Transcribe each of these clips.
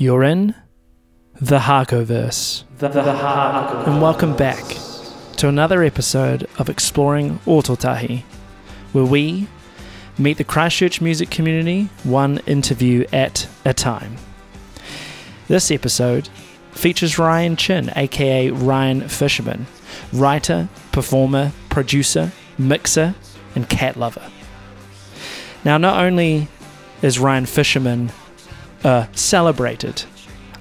You're in the Hahkoverse. And welcome back to another episode of Exploring Ōtautahi, where we meet the Christchurch music community one interview at a time. This episode features Ryan Chin, aka Ryan Fisherman, writer, performer, producer, mixer, and cat lover. Now, not only is Ryan Fisherman a celebrated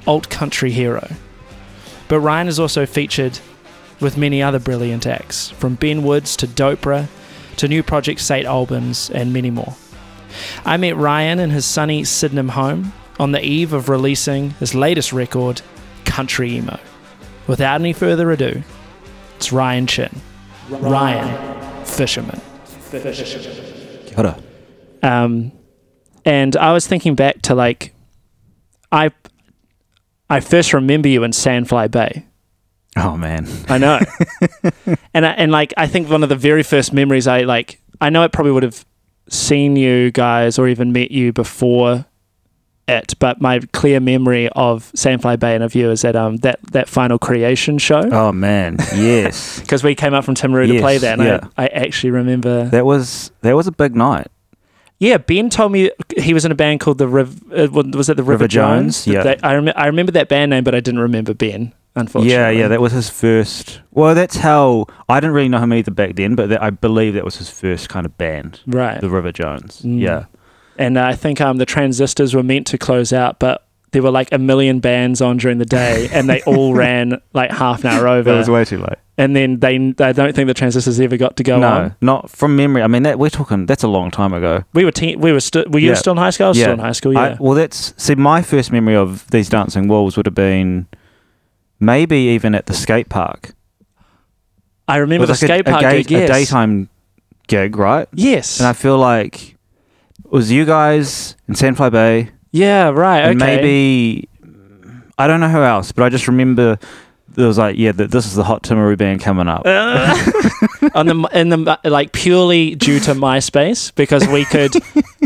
alt country hero, but Ryan is also featured with many other brilliant acts, from Ben Woods to Doprah to new project St. Albans and many more. I met Ryan in his sunny Sydenham home on the eve of releasing his latest record, Country Emo. Without any further ado, it's Ryan Chin, Ryan Fisherman. Kia ora. And I was thinking back to, like, I first remember you in Sandfly Bay. Oh man, I know. and I think one of the very first memories I know I probably would have seen you guys or even met you before it, but my clear memory of Sandfly Bay and of you is that Final Creation show. Oh man, yes. Because we came up from Timaru to play that, and yeah. I actually remember that was a big night. Yeah, Ben told me he was in a band called The River... was it The River Jones? Yeah. I remember that band name, but I didn't remember Ben, unfortunately. Yeah, that was his first... Well, that's how... I didn't really know him either back then, but I believe that was his first kind of band. Right. The River Jones, yeah. And I think The Transistors were meant to close out, but there were like a million bands on during the day, and they all ran like half an hour over. That was way too late. And then I don't think the Transistors ever got to go on. No, not from memory. I mean, that's a long time ago. We were were you still in high school? I was still in high school, yeah. My first memory of these dancing walls would have been maybe even at the skate park. I remember the skate park gig, yes. A daytime gig, right? Yes. And I feel like it was you guys in Sandfly Bay. Yeah, right, and okay. Maybe, I don't know who else, but I just remember... It was like, yeah, this is the Hot Timaru band coming up. Purely due to MySpace, because we could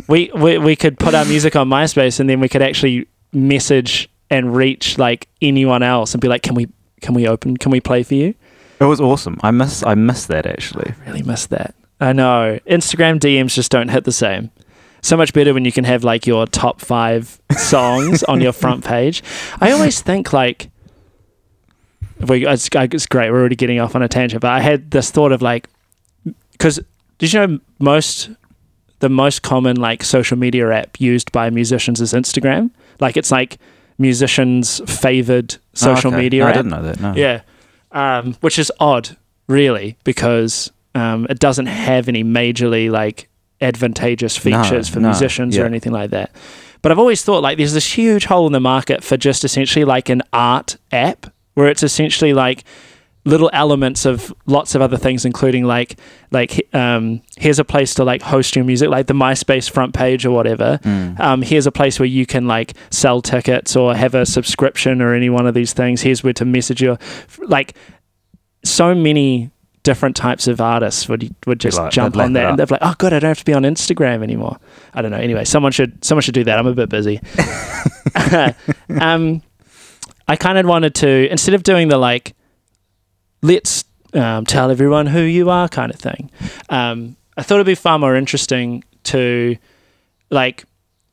we could put our music on MySpace, and then we could actually message and reach like anyone else and be like, can we play for you? It was awesome. I miss that actually. I really miss that. I know. Instagram DMs just don't hit the same. So much better when you can have like your top 5 songs on your front page. I always think like. It's great. We're already getting off on a tangent, but I had this thought of like, because did you know the most common like social media app used by musicians is Instagram? Like it's like musicians' favoured social media app. I didn't know that. No. Yeah, which is odd, really, because it doesn't have any majorly like advantageous features for musicians or anything like that. But I've always thought like there's this huge hole in the market for just essentially like an art app. Where it's essentially like little elements of lots of other things, including like here's a place to like host your music, like the MySpace front page or whatever. Here's a place where you can like sell tickets or have a subscription or any one of these things. Here's where to message your like so many different types of artists would just like, jump on that and they're like, oh good, I don't have to be on Instagram anymore. I don't know. Anyway, someone should do that. I'm a bit busy. I kind of wanted to, instead of doing the like, let's tell everyone who you are kind of thing, I thought it'd be far more interesting to like,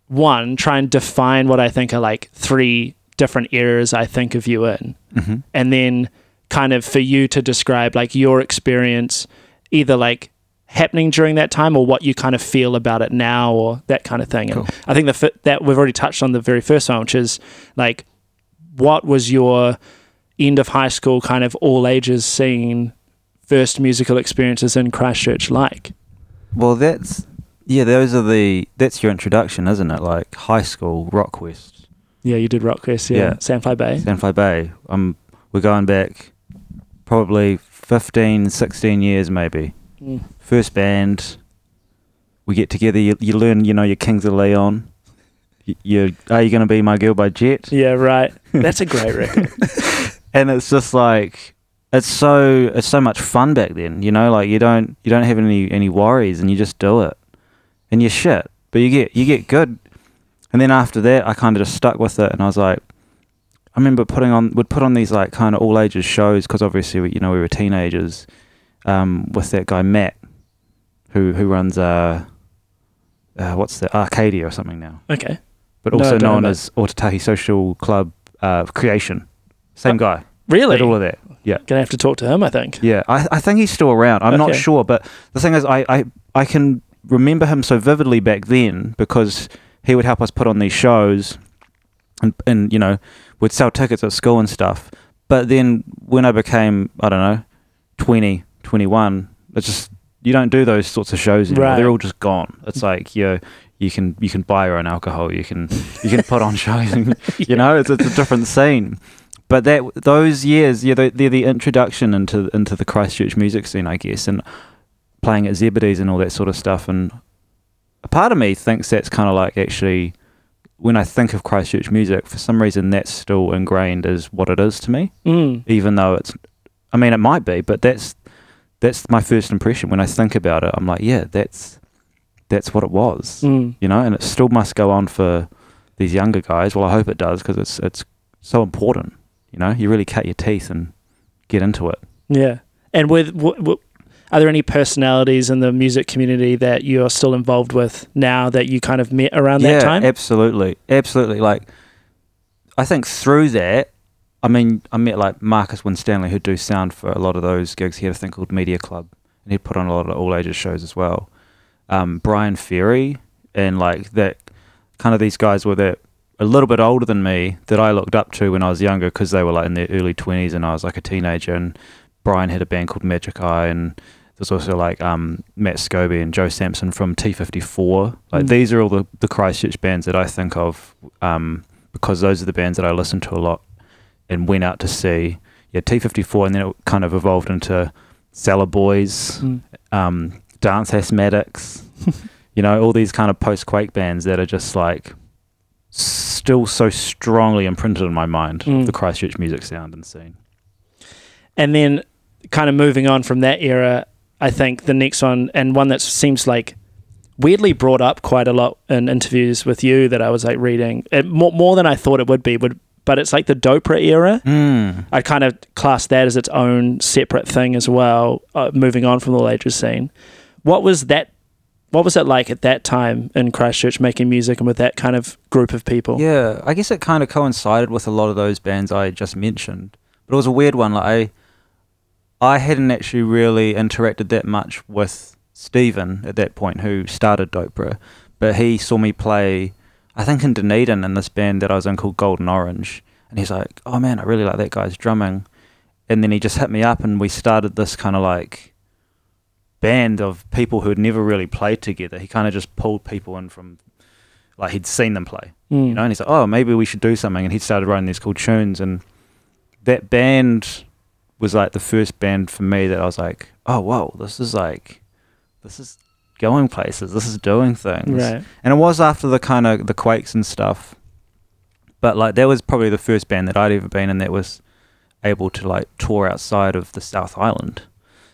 one, try and define what I think are like 3 different eras I think of you in. Mm-hmm. And then kind of for you to describe like your experience either like happening during that time or what you kind of feel about it now or that kind of thing. Cool. And I think that we've already touched on the very first one, which is like, what was your end of high school kind of all ages scene, first musical experiences in Christchurch like? Well, that's your introduction, isn't it? Like high school, Rockquest. Yeah, you did Rockquest, yeah. Sandfly Bay. Sandfly Bay. We're going back probably 15, 16 years maybe. Mm. First band, we get together, you learn, you know, your Kings of Leon. Are you going to be my girl by Jet? Yeah, right. That's a great record. And it's just like it's so much fun back then, you know. Like you don't have any worries, and you just do it, and you're shit, but you get good. And then after that, I kind of just stuck with it, and I was like, I remember would put on these like kind of all ages shows because obviously we were teenagers, with that guy Matt, who runs what's the Arcadia or something now. Okay. But also known as Ōtautahi Social Club Creation. Same guy. Really? Did all of that. Yeah. Gonna have to talk to him, I think. Yeah, I think he's still around. I'm not sure, but the thing is, I can remember him so vividly back then because he would help us put on these shows, and would sell tickets at school and stuff. But then when I became, 20, 21, it's just you don't do those sorts of shows anymore. Right. They're all just gone. It's like you can buy your own alcohol. You can put on shows. And, it's a different scene. But those years, they're the introduction into the Christchurch music scene, I guess, and playing at Zebedee's and all that sort of stuff. And a part of me thinks that's kind of like, actually, when I think of Christchurch music, for some reason that's still ingrained as what it is to me. Mm. Even though it might be, but that's my first impression. When I think about it, I'm like, yeah, that's what it was, and it still must go on for these younger guys. Well, I hope it does because it's so important. You really cut your teeth and get into it. Yeah. And are there any personalities in the music community that you are still involved with now that you kind of met around that time? Yeah, absolutely. Absolutely. Like, I think through that, I met like Marcus Winstanley, who'd do sound for a lot of those gigs. He had a thing called Media Club, and he'd put on a lot of all-ages shows as well. Brian Ferry and like that, kind of these guys were that a little bit older than me that I looked up to when I was younger because they were like in their early 20s and I was like a teenager, and Brian had a band called Magic Eye, and there's also like Matt Scobie and Joe Sampson from T54. Like these are all the Christchurch bands that I think of because those are the bands that I listened to a lot and went out to see. Yeah, T54, and then it kind of evolved into Seller Boys, Dance Asthmatics, all these kind of post-Quake bands that are just like still so strongly imprinted in my mind, the Christchurch music sound and scene. And then kind of moving on from that era, I think the next one, and one that seems like weirdly brought up quite a lot in interviews with you that I was like reading, more than I thought it would be, but it's like the Doprah era. Mm. I kind of class that as its own separate thing as well, moving on from the later scene. What was it like at that time in Christchurch making music and with that kind of group of people? Yeah, I guess it kind of coincided with a lot of those bands I just mentioned. But it was a weird one. Like I hadn't actually really interacted that much with Stephen at that point, who started Doprah. But he saw me play, I think in Dunedin, in this band that I was in called Golden Orange. And he's like, oh man, I really like that guy's drumming. And then he just hit me up and we started this kind of like band of people who had never really played together. He kind of just pulled people in from, like he'd seen them play, and he's like, oh, maybe we should do something. And he started writing these cool tunes, and that band was like the first band for me that I was like, oh, whoa, this is going places, this is doing things. Right. And it was after the kind of the Quakes and stuff, but like that was probably the first band that I'd ever been in that was able to like tour outside of the South Island.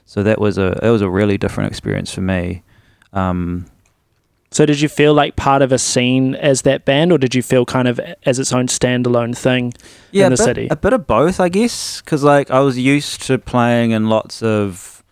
So that was a really different experience for me. So did you feel like part of a scene as that band, or did you feel kind of as its own standalone thing in the city? A bit of both, I guess, because like I was used to playing in lots of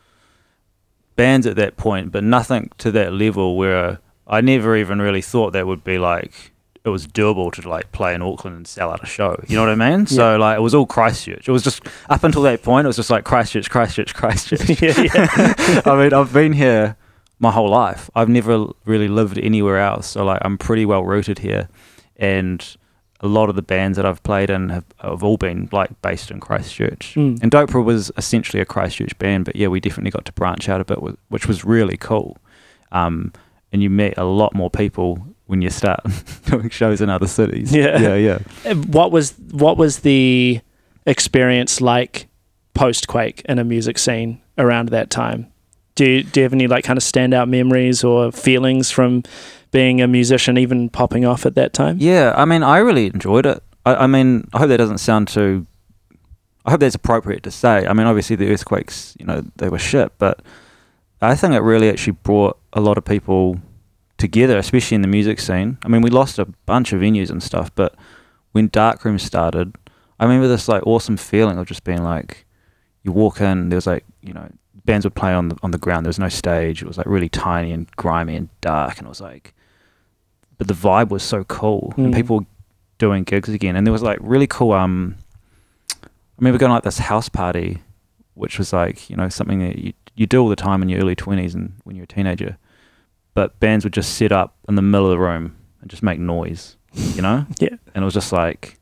bands at that point, but nothing to that level where I never even really thought that would be like it was doable to like play in Auckland and sell out a show. You know what I mean? Yeah. So like it was all Christchurch. It was just up until that point, it was just like Christchurch. Yeah. I mean, I've been here my whole life. I've never really lived anywhere else. So like I'm pretty well rooted here, and a lot of the bands that I've played in have all been like based in Christchurch. Mm. And Doprah was essentially a Christchurch band, but yeah, we definitely got to branch out a bit, which was really cool. And you meet a lot more people when you start doing shows in other cities. Yeah. What was the experience like post-Quake in a music scene around that time? Do you have any like kind of standout memories or feelings from being a musician, even popping off at that time? Yeah, I mean, I really enjoyed it. I hope that doesn't sound too... I hope that's appropriate to say. I mean, obviously the earthquakes, they were shit, but I think it really actually brought a lot of people together, especially in the music scene. I mean, we lost a bunch of venues and stuff, but when Darkroom started, I remember this like awesome feeling of just being like, you walk in, there was like, you know, bands would play on the ground. There was no stage. It was like really tiny and grimy and dark, and it was like, but the vibe was so cool, and people were doing gigs again. And there was like really cool. I remember going to like this house party, which was like, you know, something that you do all the time in your early 20s and when you're a teenager, but bands would just set up in the middle of the room and just make noise, you know? Yeah. And it was just like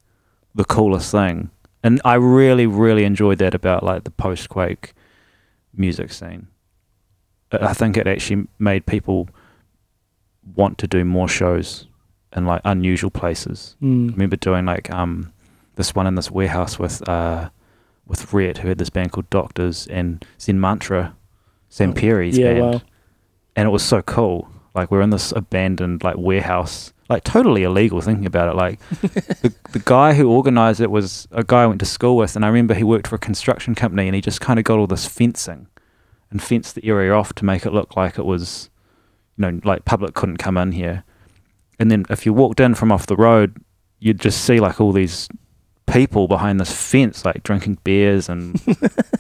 the coolest thing. And I really, really enjoyed that about like the post-Quake music scene. I think it actually made people want to do more shows in like unusual places. I remember doing like this one in this warehouse with Rhett, who had this band called Doctors and Zen Mantra, Sam Perry's band. Wow. And it was so cool. Like, we're in this abandoned like warehouse, like totally illegal thinking about it. Like the guy who organized it was a guy I went to school with, and I remember he worked for a construction company, and he just kind of got all this fencing and fenced the area off to make it look like it was, you know, like public couldn't come in here. And then if you walked in from off the road, you'd just see like all these people behind this fence like drinking beers and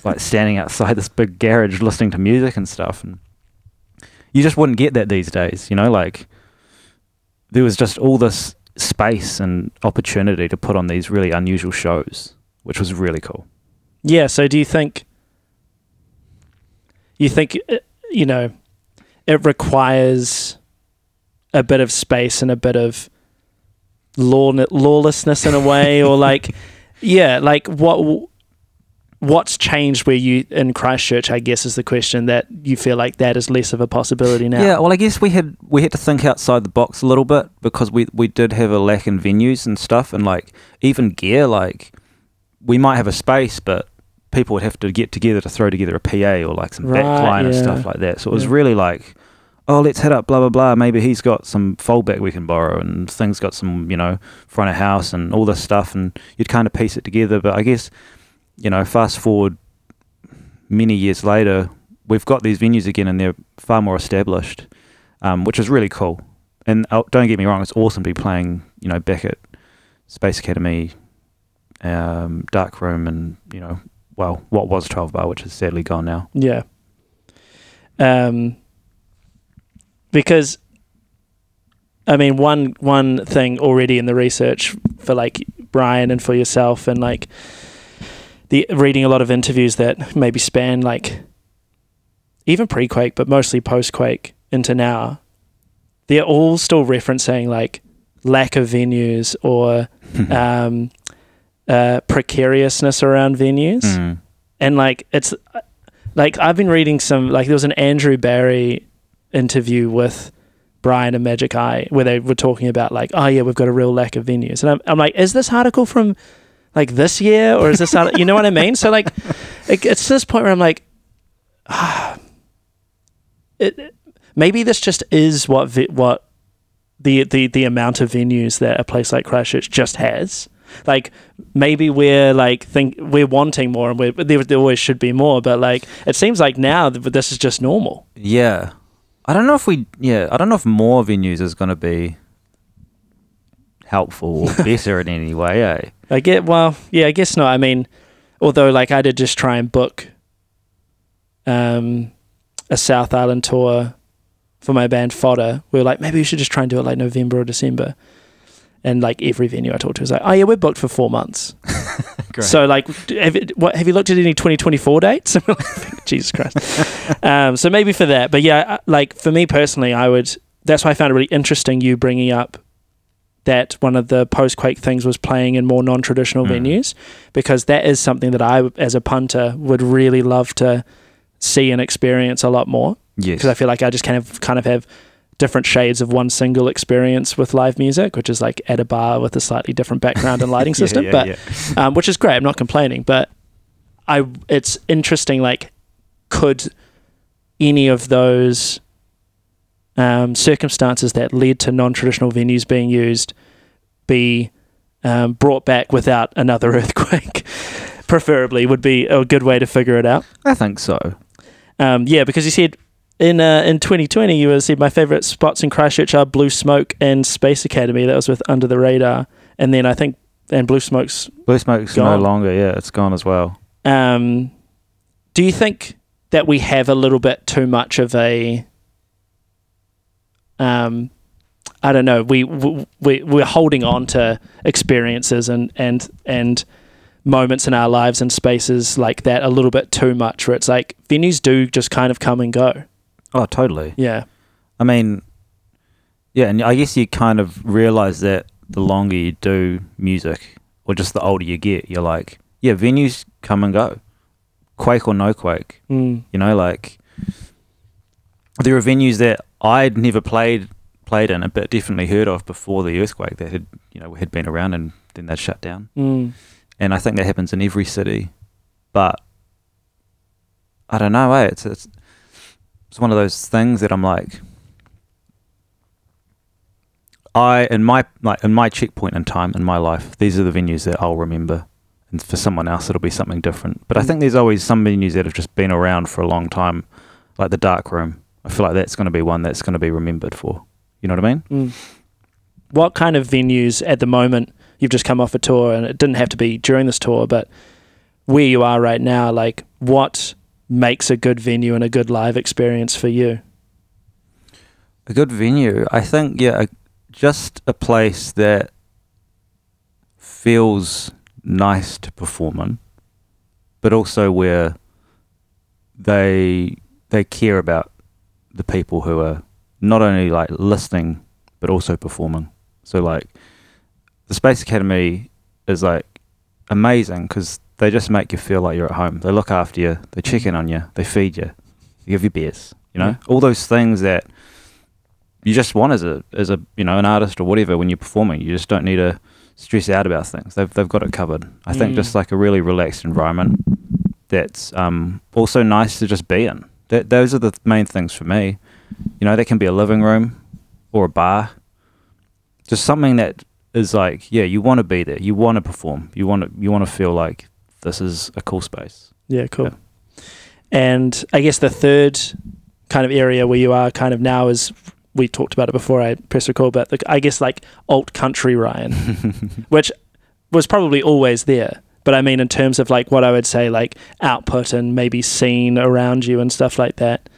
like standing outside this big garage listening to music and stuff, and you just wouldn't get that these days, you know. Like, there was just all this space and opportunity to put on these really unusual shows, which was really cool. Yeah, so do you think you know, it requires a bit of space and a bit of lawlessness in a way, or like, yeah, like what's changed where you in Christchurch, I guess, is the question, that you feel like that is less of a possibility now? Yeah, well, I guess we had to think outside the box a little bit, because we did have a lack in venues and stuff, and like even gear. Like, we might have a space, but people would have to get together to throw together a PA or like some backline and stuff like that. So it was really like, oh, let's hit up blah, blah, blah. Maybe he's got some fallback we can borrow, and things got some, you know, front of house and all this stuff, and you'd kind of piece it together. But I guess, you know, fast forward many years later, we've got these venues again, and they're far more established, which is really cool. And don't get me wrong, it's awesome to be playing, you know, back at Space Academy, Darkroom, and, you know, well, what was 12 Bar, which is sadly gone now. Yeah. Because, I mean, one thing already in the research for like Brian and for yourself, and like the reading a lot of interviews that maybe span like even pre-Quake, but mostly post-Quake into now, they're all still referencing like lack of venues or precariousness around venues, and like it's like I've been reading some, like there was an Andrew Barry interview with Brian and Magic Eye where they were talking about like, oh yeah, we've got a real lack of venues, and I'm like, is this article from like this year, or is this you know what I mean? So like it's this point where I'm like, maybe this just is what the amount of venues that a place like Christchurch just has. Like, maybe we're like we're wanting more, and there always should be more, but like it seems like now this is just normal. Yeah. I don't know if more venues is going to be helpful or better in any way, eh? I guess not. I mean, although like I did just try and book a South Island tour for my band Fodder. We were like, maybe we should just try and do it like November or December. And like every venue I talked to was like, oh yeah, we're booked for 4 months. Great. So like, have you looked at any 2024 dates? Jesus Christ. So maybe for that. But yeah, like for me personally, that's why I found it really interesting you bringing up that one of the post-Quake things was playing in more non-traditional venues, because that is something that I, as a punter, would really love to see and experience a lot more. Yes. Because I feel like I just kind of have different shades of one single experience with live music, which is like at a bar with a slightly different background and lighting system, but which is great. I'm not complaining, but it's interesting. Like, could any of those circumstances that led to non-traditional venues being used be brought back without another earthquake? Preferably would be a good way to figure it out. I think so. Yeah, because you said, in 2020, you said my favourite spots in Christchurch are Blue Smoke and Space Academy. That was with Under the Radar. And then I think and Blue Smoke's gone. No longer, yeah, it's gone as well. Do you think that we have a little bit too much of a I don't know, we're holding on to experiences and moments in our lives and spaces like that a little bit too much, where it's like venues do just kind of come and go? Oh, totally. Yeah. I mean, yeah, and I guess you kind of realise that the longer you do music, or just the older you get, you're like, yeah, venues come and go. Quake or no quake. Mm. You know, like, there are venues that I'd never played in, but definitely heard of before the earthquake, that had, you know, had been around, and then they'd shut down. Mm. And I think that happens in every city. But I don't know, it's one of those things that I'm like, in my checkpoint in time in my life, these are the venues that I'll remember, and for someone else it'll be something different. But I think there's always some venues that have just been around for a long time, like the Darkroom. I feel like that's going to be one that's going to be remembered for. You know what I mean? Mm. What kind of venues at the moment? You've just come off a tour, and it didn't have to be during this tour, but where you are right now, like, what makes a good venue and a good live experience for you? A good venue, I think, yeah, just a place that feels nice to perform in, but also where they care about the people who are not only like listening but also performing. So like the Space Academy is like amazing because they just make you feel like you're at home. They look after you, they check in on you, they feed you, they give you beers, you know, all those things that you just want as a you know, an artist or whatever. When you're performing, you just don't need to stress out about things. They've got it covered. I think just like a really relaxed environment that's also nice to just be in. Those are the main things for me. You know, that can be a living room or a bar. Just something that is like, yeah, you want to be there. You want to perform. You want to feel like this is a cool space. Yeah, cool. Yeah. And I guess the third kind of area where you are kind of now is, we talked about it before I press record, but I guess like alt country Ryan, which was probably always there. But I mean, in terms of like what I would say, like output and maybe scene around you and stuff like that.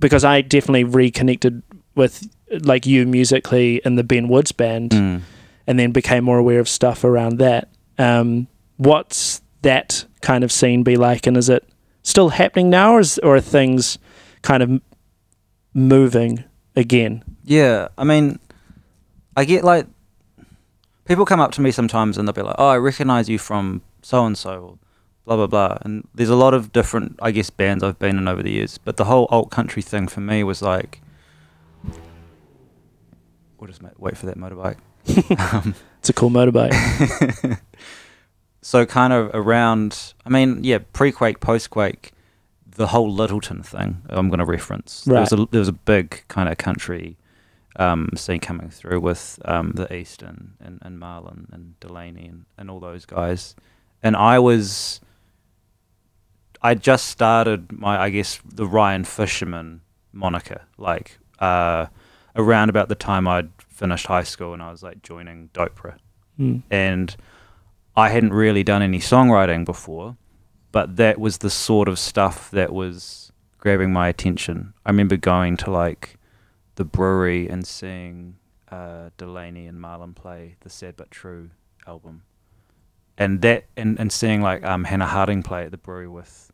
Because I definitely reconnected with like you musically in the Ben Woods band, and then became more aware of stuff around that. What's that kind of scene be like, and is it still happening now, or are things kind of moving again? Yeah, I mean, I get like people come up to me sometimes and they'll be like, oh, I recognize you from so and so, or blah blah blah. And there's a lot of different, I guess, bands I've been in over the years, but the whole alt country thing for me was like, we'll just wait for that motorbike. It's a cool motorbike. So kind of around, I mean, yeah, pre-quake, post-quake, the whole Littleton thing I'm going to reference. Right. There was a big kind of country scene coming through with the East and Marlon and Delaney and all those guys. And I just started my, I guess, the Ryan Fisherman moniker, like around about the time I'd finished high school, and I was like joining Doprah. And I hadn't really done any songwriting before, but that was the sort of stuff that was grabbing my attention. I remember going to like the brewery and seeing Delaney and Marlon play the Sad But True album, and that and seeing like Hannah Harding play at the brewery with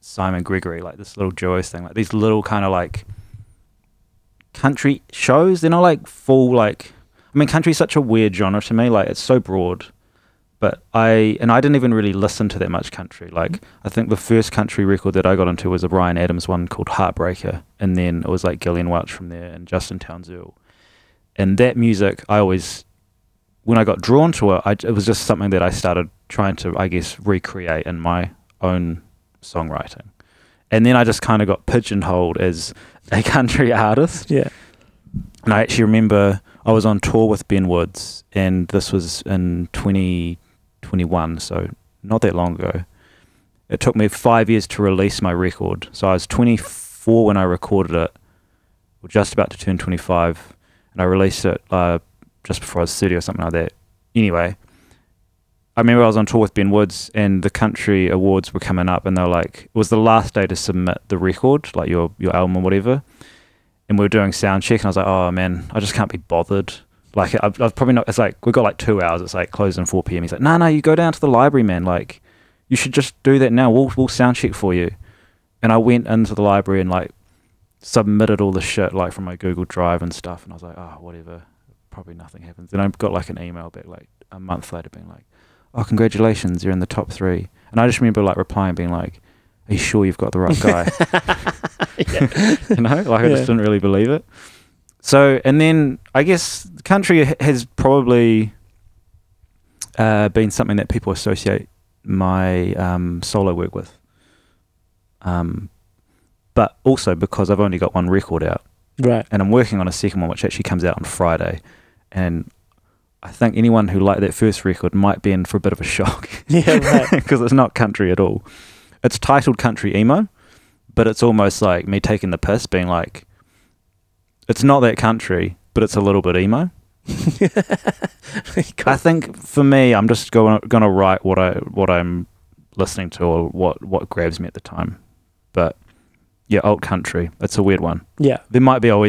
Simon Gregory, like this little duo thing, like these little kind of like country shows. They're not like full like, I mean, country's such a weird genre to me. Like, it's so broad. But I didn't even really listen to that much country. Like, I think the first country record that I got into was a Bryan Adams one called Heartbreaker, and then it was like Gillian Welch from there and Justin Townsend. And that music, I always, when I got drawn to it, it was just something that I started trying to, I guess, recreate in my own songwriting. And then I just kind of got pigeonholed as a country artist. Yeah. And I actually remember I was on tour with Ben Woods, and this was in 2021, so not that long ago. It took me 5 years to release my record, so I was 24 when I recorded it, or just about to turn 25, and I released it just before I was 30 or something like that. Anyway, I remember I was on tour with Ben Woods and the Country Awards were coming up and they were like, it was the last day to submit the record, like your album or whatever. And we were doing sound check and I was like, oh man, I just can't be bothered. Like I've probably not, it's like, we've got like 2 hours. It's like closed in 4 p.m. He's like, no, you go down to the library, man. Like you should just do that now. We'll sound check for you. And I went into the library and like submitted all the shit like from my Google Drive and stuff. And I was like, oh, whatever. Probably nothing happens. And I got like an email back like a month later being like, oh, congratulations, you're in the top 3. And I just remember like replying being like, are you sure you've got the right guy? You know, like I just didn't really believe it. So, and then I guess the Country has probably been something that people associate my solo work with. But also because I've only got one record out. Right. And I'm working on a second one, which actually comes out on Friday. And I think anyone who liked that first record might be in for a bit of a shock. Yeah, right. Because it's not country at all. It's titled Country Emo, but it's almost like me taking the piss, being like, it's not that country, but it's a little bit emo. I think for me, I'm just going to write what I'm listening to or what grabs me at the time. But yeah, alt country. It's a weird one. Yeah. There might be a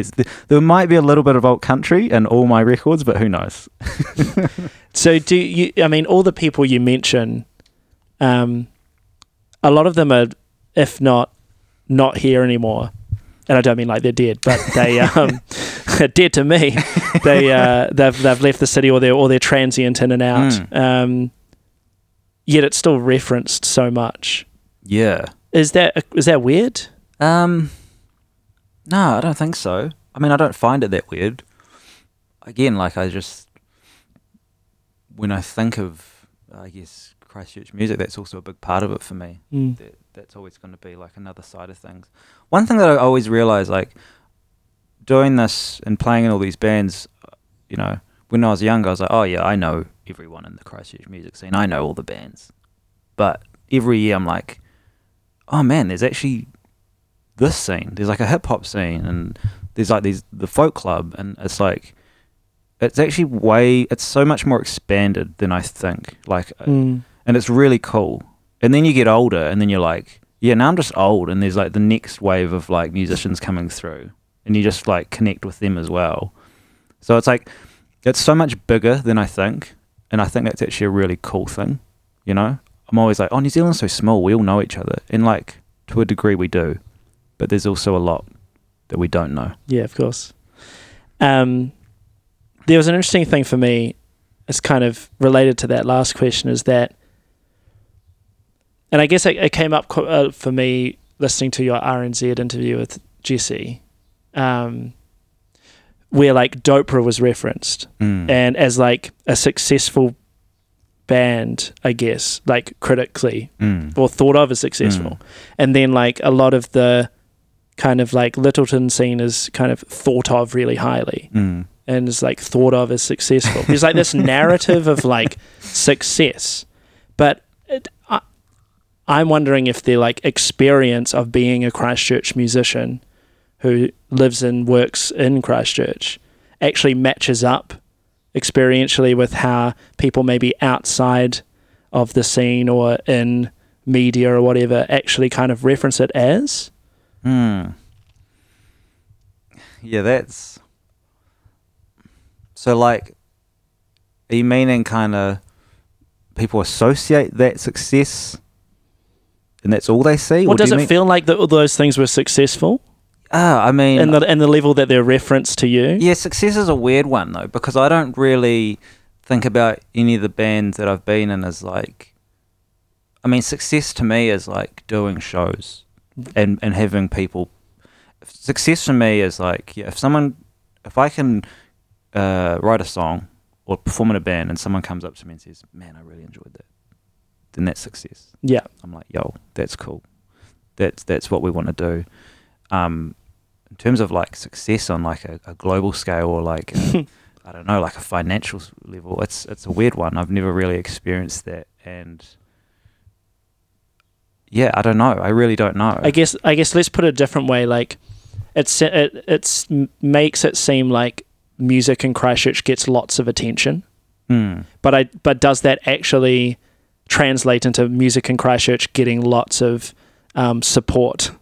little bit of alt country in all my records, but who knows? So do you, I mean, all the people you mention, a lot of them are, if not here anymore. And I don't mean like they're dead, but they are dead to me. They they've left the city, or they're transient in and out. Yet it's still referenced so much. Yeah. Is that weird? No, I don't think so. I mean, I don't find it that weird. Again, like I just, when I think of, I guess, Christchurch music, that's also a big part of it for me. That's always going to be like another side of things. One thing that I always realise, like doing this and playing in all these bands, you know, when I was younger, I was like, oh yeah, I know everyone in the Christchurch music scene. I know all the bands. But every year I'm like, oh man, there's actually this scene, there's like a hip hop scene, and there's like the folk club, and it's like it's actually it's so much more expanded than I think. Like, and it's really cool. And then you get older, and then you're like, yeah, now I'm just old, and there's like the next wave of like musicians coming through, and you just like connect with them as well. So it's like it's so much bigger than I think, and I think that's actually a really cool thing. You know, I'm always like, oh, New Zealand's so small, we all know each other, and like to a degree we do. But there's also a lot that we don't know. Yeah, of course. There was an interesting thing for me, it's kind of related to that last question, is that, and I guess it came up for me listening to your RNZ interview with Jesse, where like Doprah was referenced, and as like a successful band, I guess, like critically, or thought of as successful. And then like a lot of the kind of like Littleton scene is kind of thought of really highly, and is like thought of as successful. There's like this narrative of like success, but I'm wondering if the like experience of being a Christchurch musician who lives and works in Christchurch actually matches up experientially with how people maybe outside of the scene or in media or whatever actually kind of reference it as. Yeah, that's... So, like, are you meaning kind of people associate that success and that's all they see? Well, does it feel like that all those things were successful? I mean... And the level that they're referenced to you? Yeah, success is a weird one, though, because I don't really think about any of the bands that I've been in as, like... I mean, success to me is, like, doing shows and having people... Success for me is, like, yeah, if I can write a song or perform in a band and someone comes up to me and says, man, I really enjoyed that, then that's success. Yeah. I'm like, yo, that's cool. That's what we want to do. In terms of like success on like a global scale or like a, I don't know, like a financial level, it's a weird one. I've never really experienced that, and yeah, I don't know. I really don't know. I guess let's put it a different way. Like it makes it seem like music in Christchurch gets lots of attention. Mm. But does that actually translate into music in Christchurch getting lots of support?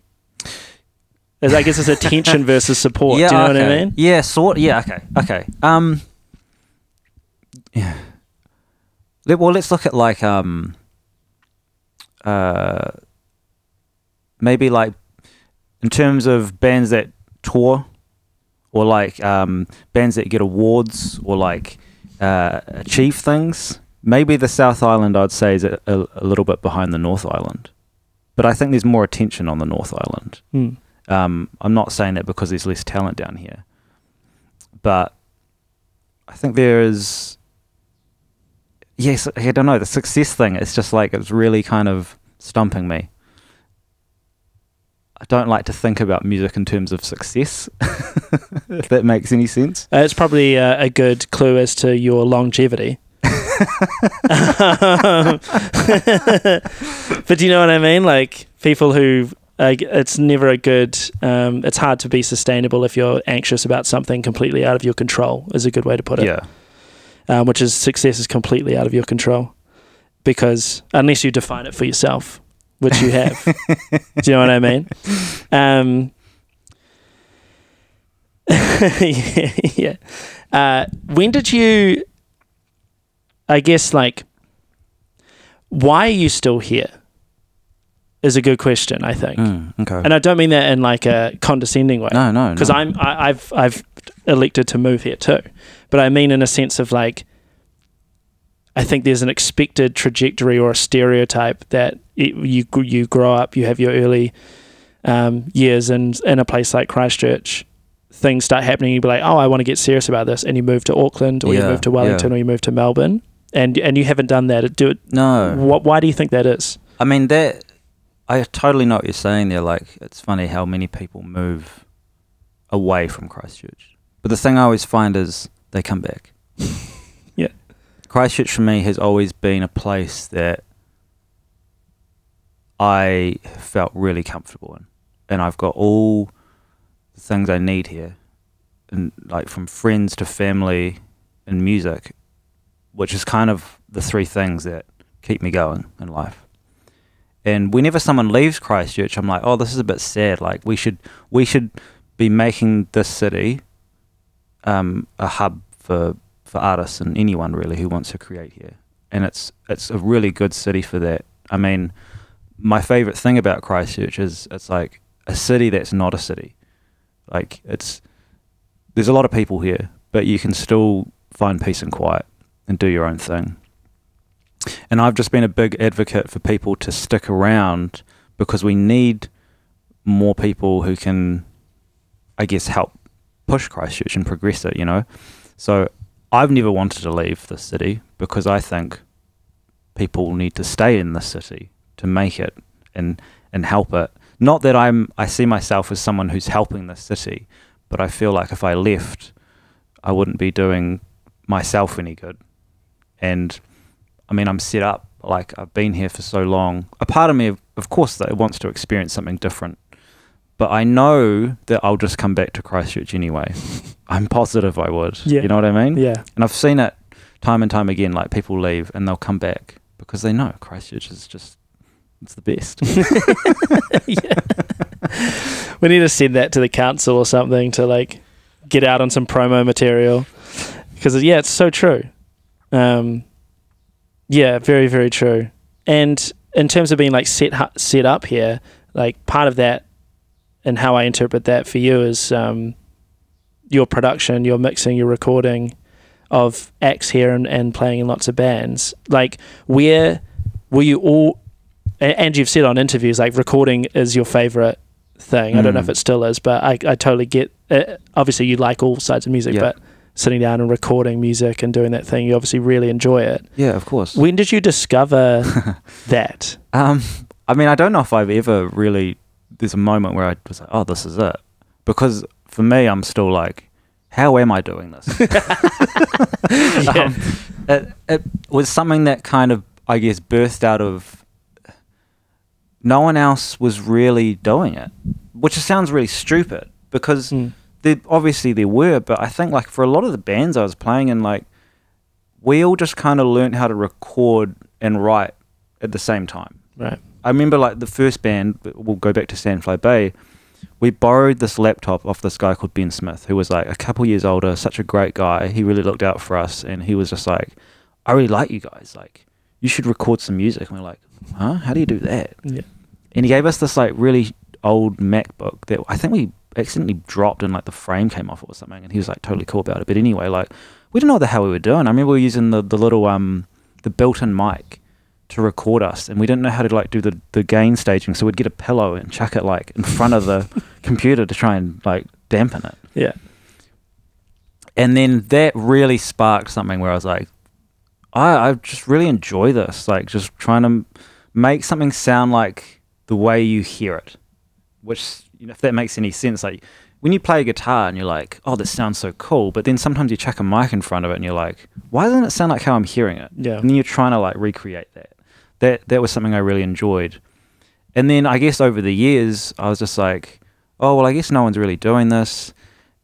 I guess it's attention versus support. Yeah, do you know what I mean? Yeah, sort. Yeah, okay. Yeah. Well, let's look at like maybe like in terms of bands that tour, or like bands that get awards, or like achieve things. Maybe the South Island, I'd say, is a little bit behind the North Island, but I think there's more attention on the North Island. Mm. I'm not saying that because there's less talent down here, but I think there is. Yes, I don't know, the success thing. It's just like it's really kind of stumping me. I don't like to think about music in terms of success, if that makes any sense. It's probably a good clue as to your longevity. But do you know what I mean? Like people who, it's never a good, it's hard to be sustainable if you're anxious about something completely out of your control, is a good way to put it. Yeah. Which is success is completely out of your control, because unless you define it for yourself, which you have. Do you know what I mean? Yeah. When did you, I guess, like, why are you still here is a good question, I think. Okay. And I don't mean that in like a condescending way. No. Because I've elected to move here too. But I mean in a sense of like, I think there's an expected trajectory or a stereotype that you grow up, you have your early years in a place like Christchurch, things start happening, you be like, oh, I want to get serious about this, and you move to Auckland, or you move to Wellington, or you move to Melbourne, and you haven't done that. No. Why do you think that is? I mean, that I totally know what you're saying there. Like, it's funny how many people move away from Christchurch, but the thing I always find is they come back. Yeah. Christchurch for me has always been a place that I felt really comfortable in, and I've got all the things I need here, and like from friends to family and music, which is kind of the three things that keep me going in life. And whenever someone leaves Christchurch, I'm like, oh, this is a bit sad. Like we should be making this city a hub for artists and anyone really who wants to create here. And it's a really good city for that. I mean, my favourite thing about Christchurch is it's like a city that's not a city. Like there's a lot of people here, but you can still find peace and quiet and do your own thing. And I've just been a big advocate for people to stick around, because we need more people who can, I guess, help push Christchurch and progress it, you know? So I've never wanted to leave this city, because I think people need to stay in this city to make it and help it. Not that I see myself as someone who's helping this city, but I feel like if I left, I wouldn't be doing myself any good. And I mean, I'm set up, like I've been here for so long. A part of me, of course, that wants to experience something different, but I know that I'll just come back to Christchurch anyway. I'm positive I would. Yeah. You know what I mean? Yeah. And I've seen it time and time again, like people leave and they'll come back because they know Christchurch is just, it's the best. Yeah. We need to send that to the council or something to like get out on some promo material, because yeah, it's so true. Yeah, very, very true. And in terms of being like set up here, like part of that and how I interpret that for you is, your production, your mixing, your recording of acts here and playing in lots of bands. Like, where were you all, and you've said on interviews, like recording is your favourite thing. Mm. I don't know if it still is, but I totally get it. Obviously you like all sides of music, but sitting down and recording music and doing that thing, you obviously really enjoy it. Yeah, of course. When did you discover that? I mean, I don't know if I've ever really, there's a moment where I was like, oh, this is it. Because for me, I'm still like, how am I doing this? It was something that kind of, I guess, birthed out of no one else was really doing it, which sounds really stupid, because obviously there were, but I think like for a lot of the bands I was playing in, like we all just kind of learned how to record and write at the same time. Right. I remember like the first band, we'll go back to Sandfly Bay, we borrowed this laptop off this guy called Ben Smith, who was like a couple years older, such a great guy. He really looked out for us, and he was just like, I really like you guys, like you should record some music. And we're like, huh? How do you do that? Yeah. And he gave us this like really old MacBook that I think we accidentally dropped and like the frame came off or something, and he was like totally cool about it. But anyway, like we didn't know what the hell we were doing. I remember we were using the little the built-in mic to record us, and we didn't know how to like do the gain staging, so we'd get a pillow and chuck it like in front of the computer to try and like dampen it. Yeah. And then that really sparked something where I was like, I just really enjoy this, like just trying to make something sound like the way you hear it, which, you know, if that makes any sense, like when you play a guitar and you're like, oh, this sounds so cool, but then sometimes you chuck a mic in front of it and you're like, why doesn't it sound like how I'm hearing it? Yeah. And then you're trying to like recreate that. That was something I really enjoyed. And then I guess over the years I was just like, oh, well, I guess no one's really doing this.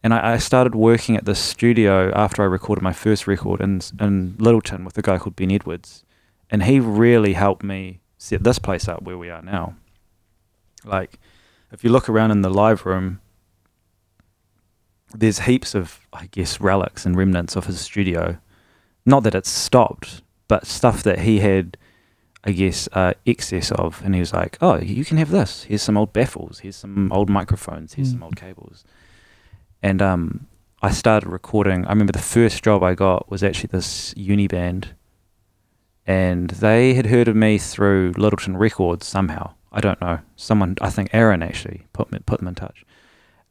And I started working at this studio after I recorded my first record in Littleton with a guy called Ben Edwards. And he really helped me set this place up where we are now. Like, if you look around in the live room, there's heaps of, I guess, relics and remnants of his studio. Not that it's stopped, but stuff that he had, I guess, excess of. And he was like, oh, you can have this. Here's some old baffles. Here's some old microphones. Here's some old cables. And I started recording. I remember the first job I got was actually this uni band. And they had heard of me through Littleton Records somehow. I don't know. Someone, I think Aaron actually, put them in touch.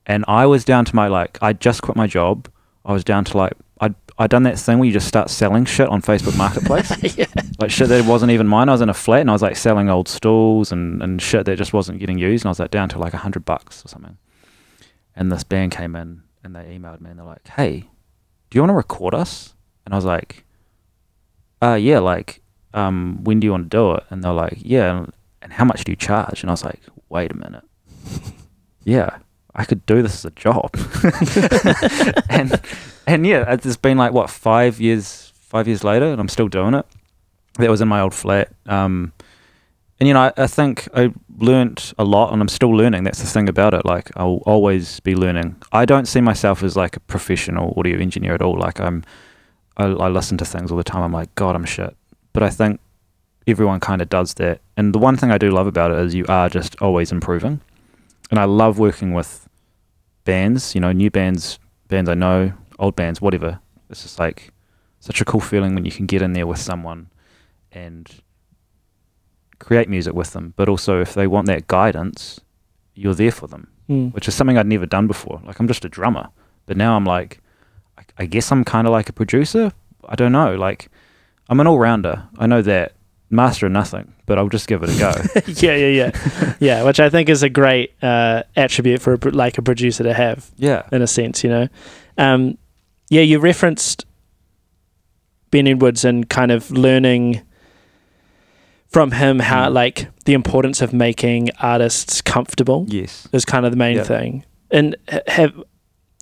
And I was down to my, like, I just quit my job. I was down to, like, I'd done that thing where you just start selling shit on Facebook Marketplace. Yeah. Like, shit that wasn't even mine. I was in a flat and I was, like, selling old stools and shit that just wasn't getting used. And I was, like, down to, like, $100 or something. And this band came in and they emailed me and they're like, hey, do you want to record us? And I was like, yeah, like, when do you want to do it? And they're like, yeah, and how much do you charge? And I was like, wait a minute. Yeah, I could do this as a job. and yeah, it's been like, what, five years later, and I'm still doing it. That was in my old flat. And, you know, I think I learnt a lot, and I'm still learning. That's the thing about it. Like, I'll always be learning. I don't see myself as like a professional audio engineer at all. Like, I listen to things all the time. I'm like, God, I'm shit. But I think everyone kind of does that. And the one thing I do love about it is you are just always improving. And I love working with bands, you know, new bands I know, old bands, whatever. It's just like such a cool feeling when you can get in there with someone and create music with them. But also if they want that guidance, you're there for them, which is something I'd never done before. Like, I'm just a drummer. But now I'm like, I guess I'm kind of like a producer. I don't know. Like, I'm an all-rounder. I know that. Master of nothing, but I'll just give it a go. yeah. Yeah, which I think is a great attribute for a producer to have. Yeah. In a sense, you know. Yeah, you referenced Ben Edwards and kind of learning from him how, like, the importance of making artists comfortable. Yes. Is kind of the main thing. And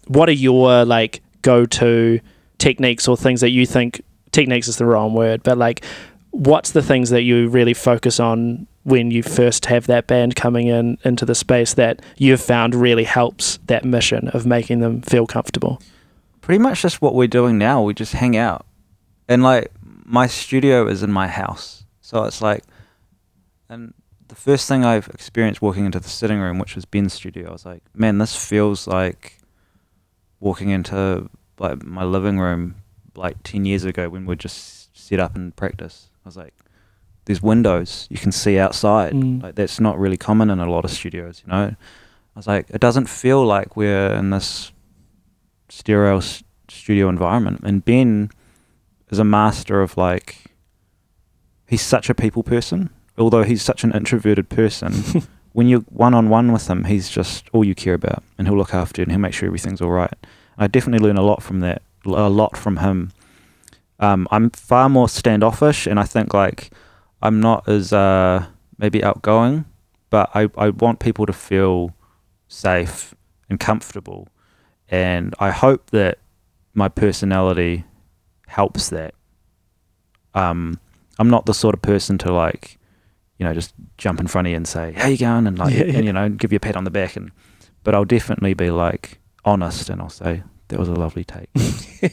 what are your, like, go-to techniques or things that you think, techniques is the wrong word, but, like, what's the things that you really focus on when you first have that band coming in into the space that you've found really helps that mission of making them feel comfortable? Pretty much just what we're doing now. We just hang out. And, like, my studio is in my house. So it's like, and the first thing I've experienced walking into the sitting room, which was Ben's studio, I was like, man, this feels like walking into, like, my living room, like, 10 years ago when we're just set up and practice. I was like, there's windows, you can see outside. Like, that's not really common in a lot of studios, you know. I was like, it doesn't feel like we're in this stereo studio environment. And Ben is a master of, like, he's such a people person, although he's such an introverted person. When you're one-on-one with him, he's just all you care about, and he'll look after you and he'll make sure everything's all right. I definitely learn a lot from him. I'm far more standoffish, and I think, like, I'm not as maybe outgoing, but I want people to feel safe and comfortable. And I hope that my personality helps that. I'm not the sort of person to, like, you know, just jump in front of you and say, how you going? And, like, and, you know, give you a pat on the back. But I'll definitely be, like, honest, and I'll say, that was a lovely take.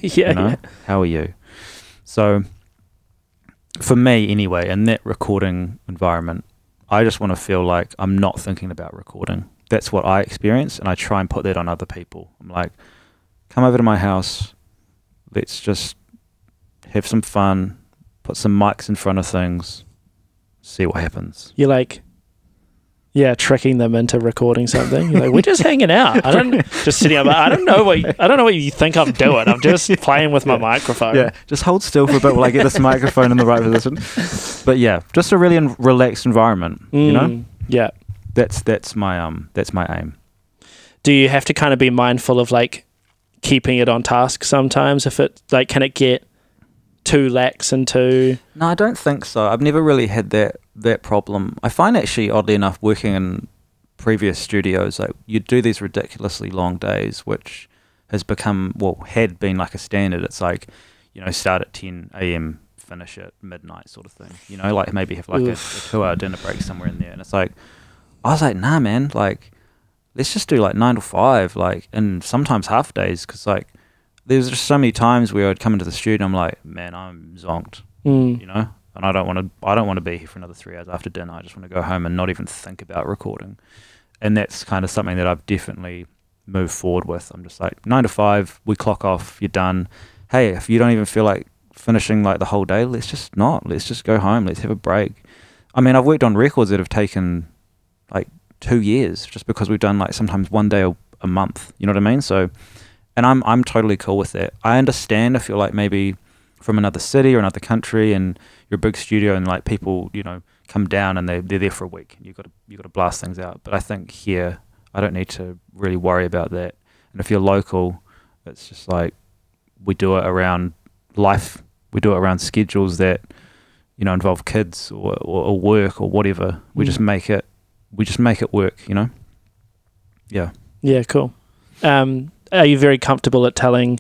You know? How are you? So for me anyway, in that recording environment, I just want to feel like I'm not thinking about recording. That's what I experience, and I try and put that on other people. I'm like, come over to my house, let's just have some fun, put some mics in front of things, see what happens. You're like, yeah, tricking them into recording something. You're like, we're just hanging out. I don't know what you think I'm doing. I'm just playing with my microphone. Yeah, just hold still for a bit while I get this microphone in the right position. But yeah, just a really relaxed environment. You know. Yeah, that's my aim. Do you have to kind of be mindful of, like, keeping it on task sometimes? If it, like, can it get too lax and too? No, I don't think so. I've never really had that problem. I find, actually, oddly enough, working in previous studios, like, you do these ridiculously long days, which has become, well, had been like a standard. It's like, you know, start at 10 a.m, finish at midnight, sort of thing. You know, like, maybe have like a 2-hour dinner break somewhere in there. And it's like, I was like, nah, man, like, let's just do like 9 to 5, like, and sometimes half days, because, like, there's just so many times where I'd come into the studio and I'm like, man, I'm zonked, you know, and I don't want to be here for another 3 hours after dinner. I just want to go home and not even think about recording. And that's kind of something that I've definitely moved forward with. I'm just like, 9 to 5, we clock off, you're done. Hey, if you don't even feel like finishing like the whole day, let's just go home, let's have a break. I mean, I've worked on records that have taken like 2 years just because we've done like sometimes one day a month, you know what I mean? So, and I'm totally cool with that. I understand if you're like maybe from another city or another country and you're a big studio and like people, you know, come down and they're there for a week and you've got to blast things out. But I think here I don't need to really worry about that. And if you're local, it's just like we do it around life, we do it around schedules that, you know, involve kids or work or whatever. We just make it work, you know? Yeah. Yeah, cool. Are you very comfortable at telling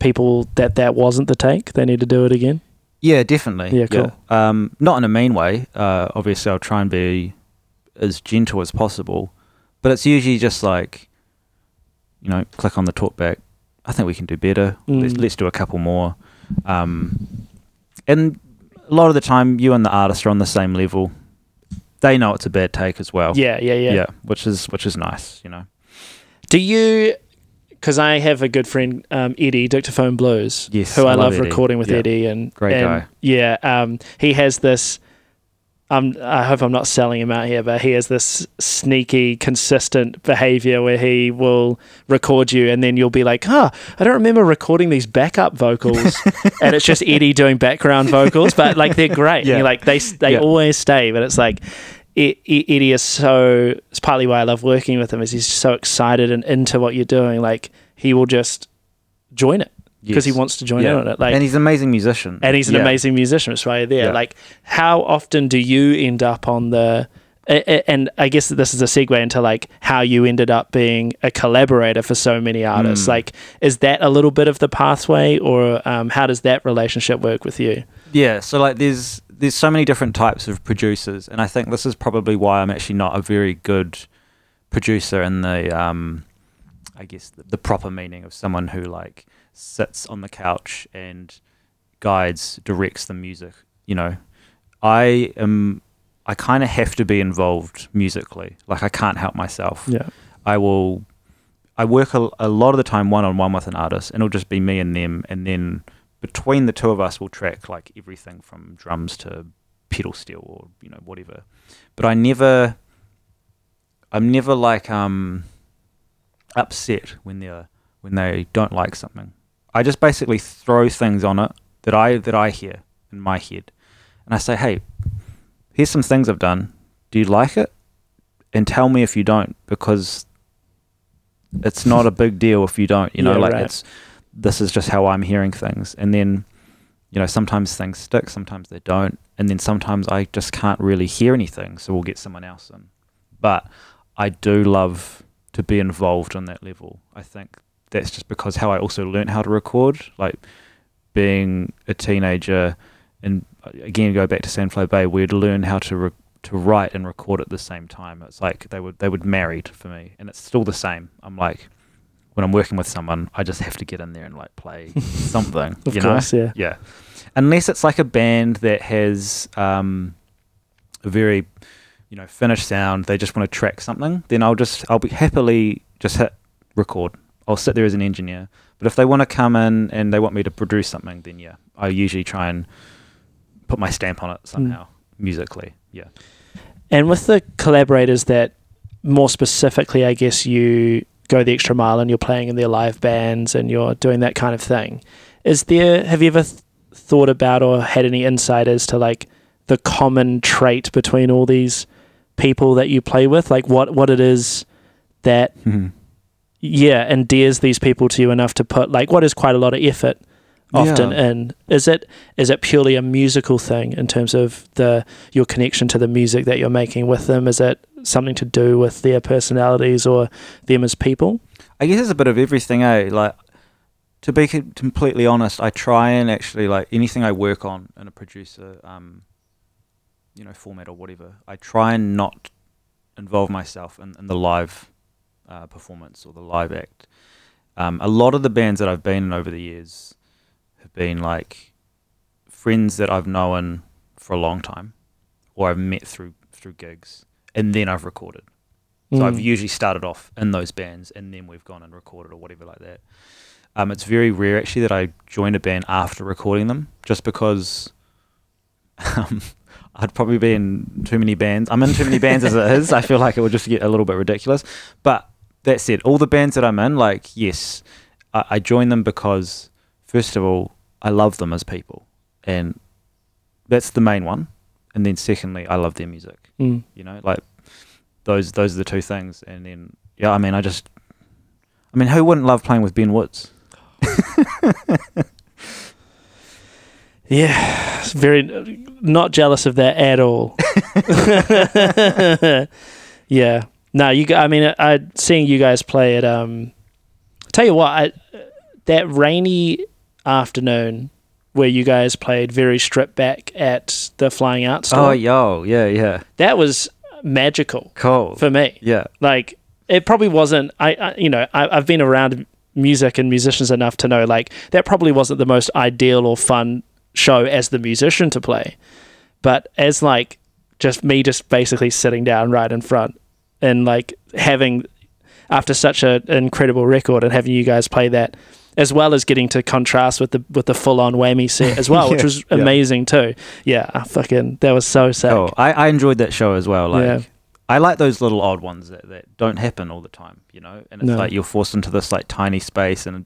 people that wasn't the take? They need to do it again? Yeah, definitely. Yeah, cool. Yeah. Not in a mean way. Obviously, I'll try and be as gentle as possible. But it's usually just like, you know, click on the talk back. I think we can do better. Let's do a couple more. And a lot of the time, you and the artist are on the same level. They know it's a bad take as well. Yeah. Which is nice, you know. Do you... Because I have a good friend, Eddie, Dictaphone Blues, who I love Eddie. Recording with Eddie. Great guy. Yeah, he has this, I hope I'm not selling him out here, but he has this sneaky, consistent behaviour where he will record you and then you'll be like, I don't remember recording these backup vocals. And it's just Eddie doing background vocals, but like they're great. Yeah. And you're like, they always stay, but it's like... Eddie is so, it's partly why I love working with him, is he's so excited and into what you're doing, like he will just join it because he wants to join in on it, like, and he's an amazing musician it's right there. Like, how often do you end up on the and I guess that this is a segue into like how you ended up being a collaborator for so many artists, like is that a little bit of the pathway, or how does that relationship work with you? Yeah, so like there's so many different types of producers, and I think this is probably why I'm actually not a very good producer in the, I guess, the proper meaning of someone who like sits on the couch and guides, directs the music, you know. I kind of have to be involved musically, like I can't help myself. Yeah, I work a lot of the time one-on-one with an artist, and it'll just be me and them, and then between the two of us, we'll track like everything from drums to pedal steel or, you know, whatever. But I'm never like upset when they don't like something. I just basically throw things on it that I hear in my head, and I say, hey, here's some things I've done. Do you like it? And tell me if you don't, because it's not a big deal if you don't. You know, This is just how I'm hearing things. And then, you know, sometimes things stick, sometimes they don't. And then sometimes I just can't really hear anything, so we'll get someone else in. But I do love to be involved on that level. I think that's just because how I also learned how to record, like being a teenager, and again go back to Sandfly Bay, we'd learn how to write and record at the same time. It's like they would married for me, and it's still the same. I'm like, when I'm working with someone, I just have to get in there and like play something. Of course, yeah. Yeah. Unless it's like a band that has a very, finished sound, they just want to track something, then I'll be happily just hit record. I'll sit there as an engineer. But if they want to come in and they want me to produce something, then yeah, I usually try and put my stamp on it somehow, musically. Yeah. And with the collaborators that more specifically, I guess, you go the extra mile and you're playing in their live bands and you're doing that kind of thing, have you ever thought about or had any insight as to like the common trait between all these people that you play with, like what it is that endears these people to you enough to put like what is quite a lot of effort often in? Is it purely a musical thing in terms of your connection to the music that you're making with them? Is it something to do with their personalities or them as people? I guess it's a bit of everything, eh? Like, to be completely honest, I try and actually, like, anything I work on in a producer, format or whatever, I try and not involve myself in the live performance or the live act. A lot of the bands that I've been in over the years have been, like, friends that I've known for a long time or I've met through gigs. And then I've recorded. So I've usually started off in those bands and then we've gone and recorded or whatever like that. It's very rare actually that I join a band after recording them, just because I'd probably be in too many bands. I'm in too many bands as it is. I feel like it would just get a little bit ridiculous. But that said, all the bands that I'm in, like, yes, I join them because, first of all, I love them as people. And that's the main one. And then secondly, I love their music. Like those are the two things. And then who wouldn't love playing with Ben Woods? Yeah, very not jealous of that at all. Yeah, no, I seeing you guys play at. Tell you what, that rainy afternoon where you guys played very stripped back at the Flying Art Store. Oh, yo, yeah. That was magical. Cool. For me. Yeah. Like, it probably wasn't, I've been around music and musicians enough to know, like, that probably wasn't the most ideal or fun show as the musician to play. But as, like, just me just basically sitting down right in front and, like, having, after such an incredible record and having you guys play that, as well as getting to contrast with the full-on whammy set as well, which was amazing too. Yeah, fucking, that was so sick. Oh, I enjoyed that show as well. Like, yeah. I like those little odd ones that don't happen all the time, And it's like you're forced into this like tiny space, and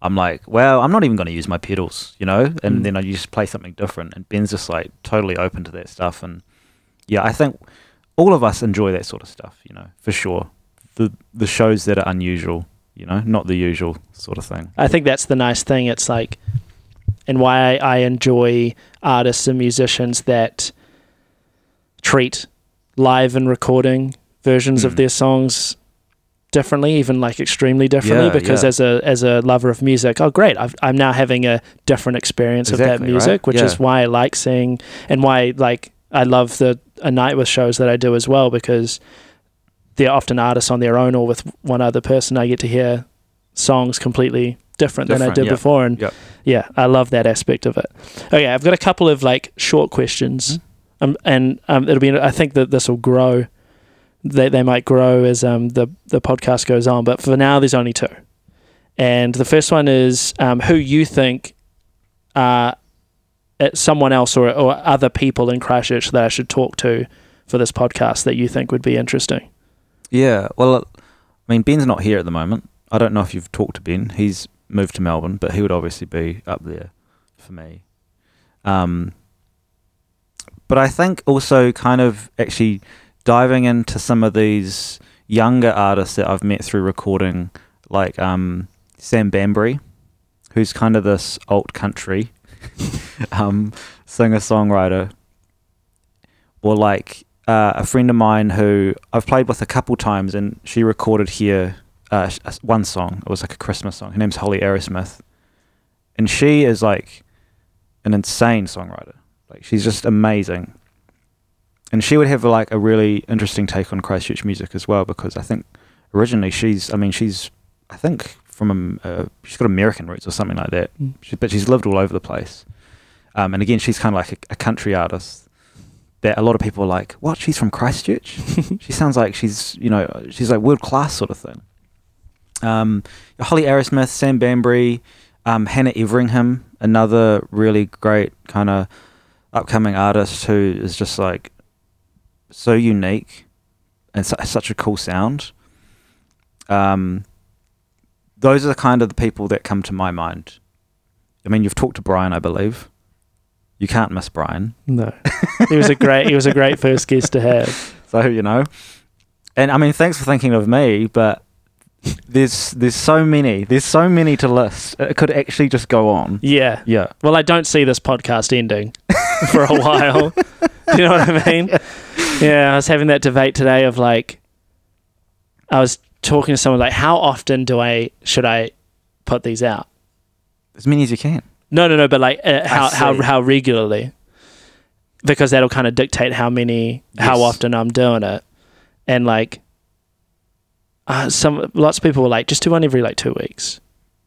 I'm like, well, I'm not even going to use my pedals, And then you just play something different. And Ben's just like totally open to that stuff. And yeah, I think all of us enjoy that sort of stuff, for sure. The shows that are unusual. Not the usual sort of thing. I think that's the nice thing. It's like, and why I enjoy artists and musicians that treat live and recording versions of their songs differently, even like extremely differently, because as a lover of music, oh great, I'm now having a different experience of that music, right? Which is why I like seeing, and why like I love a night with shows that I do as well, because they're often artists on their own or with one other person. I get to hear songs completely different than I did before. And I love that aspect of it. Okay, I've got a couple of like short questions. I think that this will grow. They might grow as the podcast goes on. But for now, there's only two. And the first one is who you think are someone else or other people in Christchurch that I should talk to for this podcast that you think would be interesting? Yeah, well, Ben's not here at the moment. I don't know if you've talked to Ben. He's moved to Melbourne, but he would obviously be up there for me. But I think also kind of actually diving into some of these younger artists that I've met through recording, like Sam Bambury, who's kind of this alt country singer-songwriter, or like a friend of mine who I've played with a couple times, and she recorded here one song. It was like a Christmas song. Her name's Holly Arrowsmith, and she is like an insane songwriter. Like, she's just amazing, and she would have like a really interesting take on Christchurch music as well, because I think originally she's got American roots or something like that, but she's lived all over the place. And again, she's kind of like a country artist that a lot of people are like, what, she's from Christchurch? She sounds like she's like world class sort of thing. Holly Arrowsmith, Sam Bambury, Hannah Everingham, another really great kind of upcoming artist who is just like so unique and such a cool sound. Those are the kind of the people that come to my mind. I mean, you've talked to Brian, I believe. You can't miss Brian. No, he was a great first guest to have. So, you know, and I mean, thanks for thinking of me, but there's so many to list. It could actually just go on. Yeah. Well, I don't see this podcast ending for a while. Do you know what I mean? Yeah, I was having that debate today of like, I was talking to someone like, how often should I put these out? As many as you can. No, but like how regularly, because that'll kind of dictate how often I'm doing it. And like lots of people were like, just do one every like 2 weeks,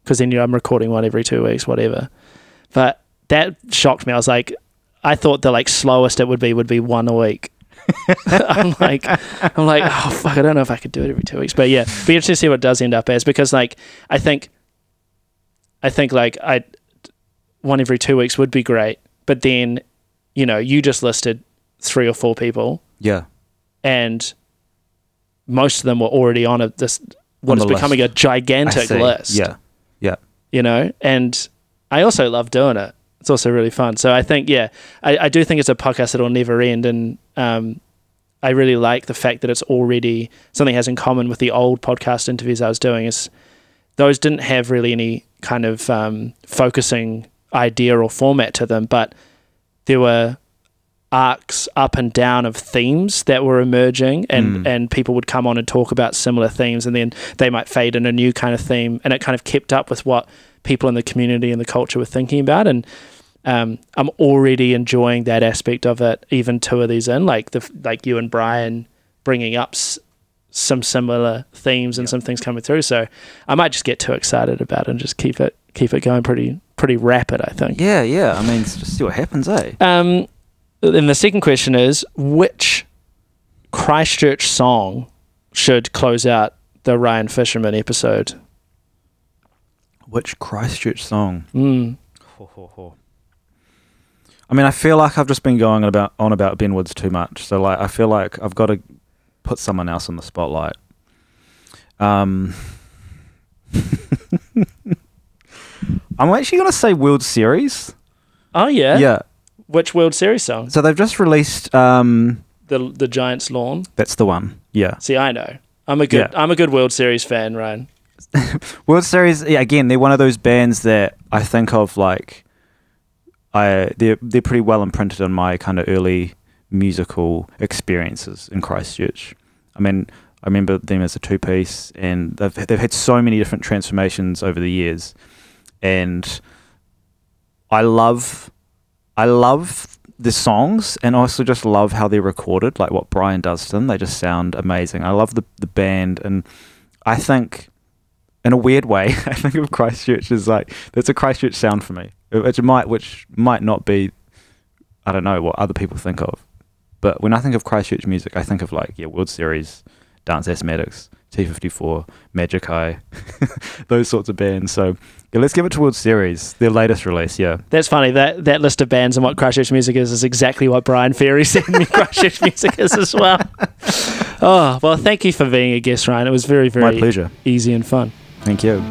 because then I'm recording one every 2 weeks, whatever. But that shocked me. I was like, I thought the like slowest it would be one a week. I'm like, oh fuck, I don't know if I could do it every 2 weeks. But yeah, be interesting to see what it does end up as, because like I think like I. One every 2 weeks would be great, but then, you know, you just listed 3 or 4 people, yeah, and most of them were already on becoming a gigantic list, yeah, you know. And I also love doing it; it's also really fun. So I think, yeah, I do think it's a podcast that'll never end, and I really like the fact that it's already something it has in common with the old podcast interviews I was doing. Is those didn't have really any kind of focusing idea or format to them, but there were arcs up and down of themes that were emerging, and people would come on and talk about similar themes, and then they might fade in a new kind of theme, and it kind of kept up with what people in the community and the culture were thinking about. And I'm already enjoying that aspect of it, even 2 of these in, like you and Brian bringing up some similar themes and some things coming through. So I might just get too excited about it and just keep it going pretty rapid, I think. Yeah. I mean, it's just see what happens, eh? And the second question is, which Christchurch song should close out the Ryan Fisherman episode? Which Christchurch song? I mean, I feel like I've just been going on about Ben Woods too much. So, like, I feel like I've got to put someone else in the spotlight. I'm actually going to say World Series. Oh, yeah? Yeah. Which World Series song? So they've just released... The Giants' Lawn. That's the one, yeah. See, I know. I'm a good World Series fan, Ryan. World Series, yeah, again, they're one of those bands that I think of, like... They're pretty well imprinted on my kind of early musical experiences in Christchurch. I mean, I remember them as a two-piece, and they've had so many different transformations over the years. And I love the songs, and also just love how they're recorded, like what Brian does to them. They just sound amazing. I love the band, and I think, in a weird way, I think of Christchurch as like, that's a Christchurch sound for me, which might not be, I don't know, what other people think of. But when I think of Christchurch music, I think of like, yeah, World Series, Dance Asthmatics, T54, Magic Eye, those sorts of bands. So yeah, let's give it to World Series, their latest release, yeah. That's funny. That list of bands and what Christchurch music is exactly what Brian Ferry said Christchurch music is as well. Oh, well, thank you for being a guest, Ryan. It was very, very easy and fun. Thank you.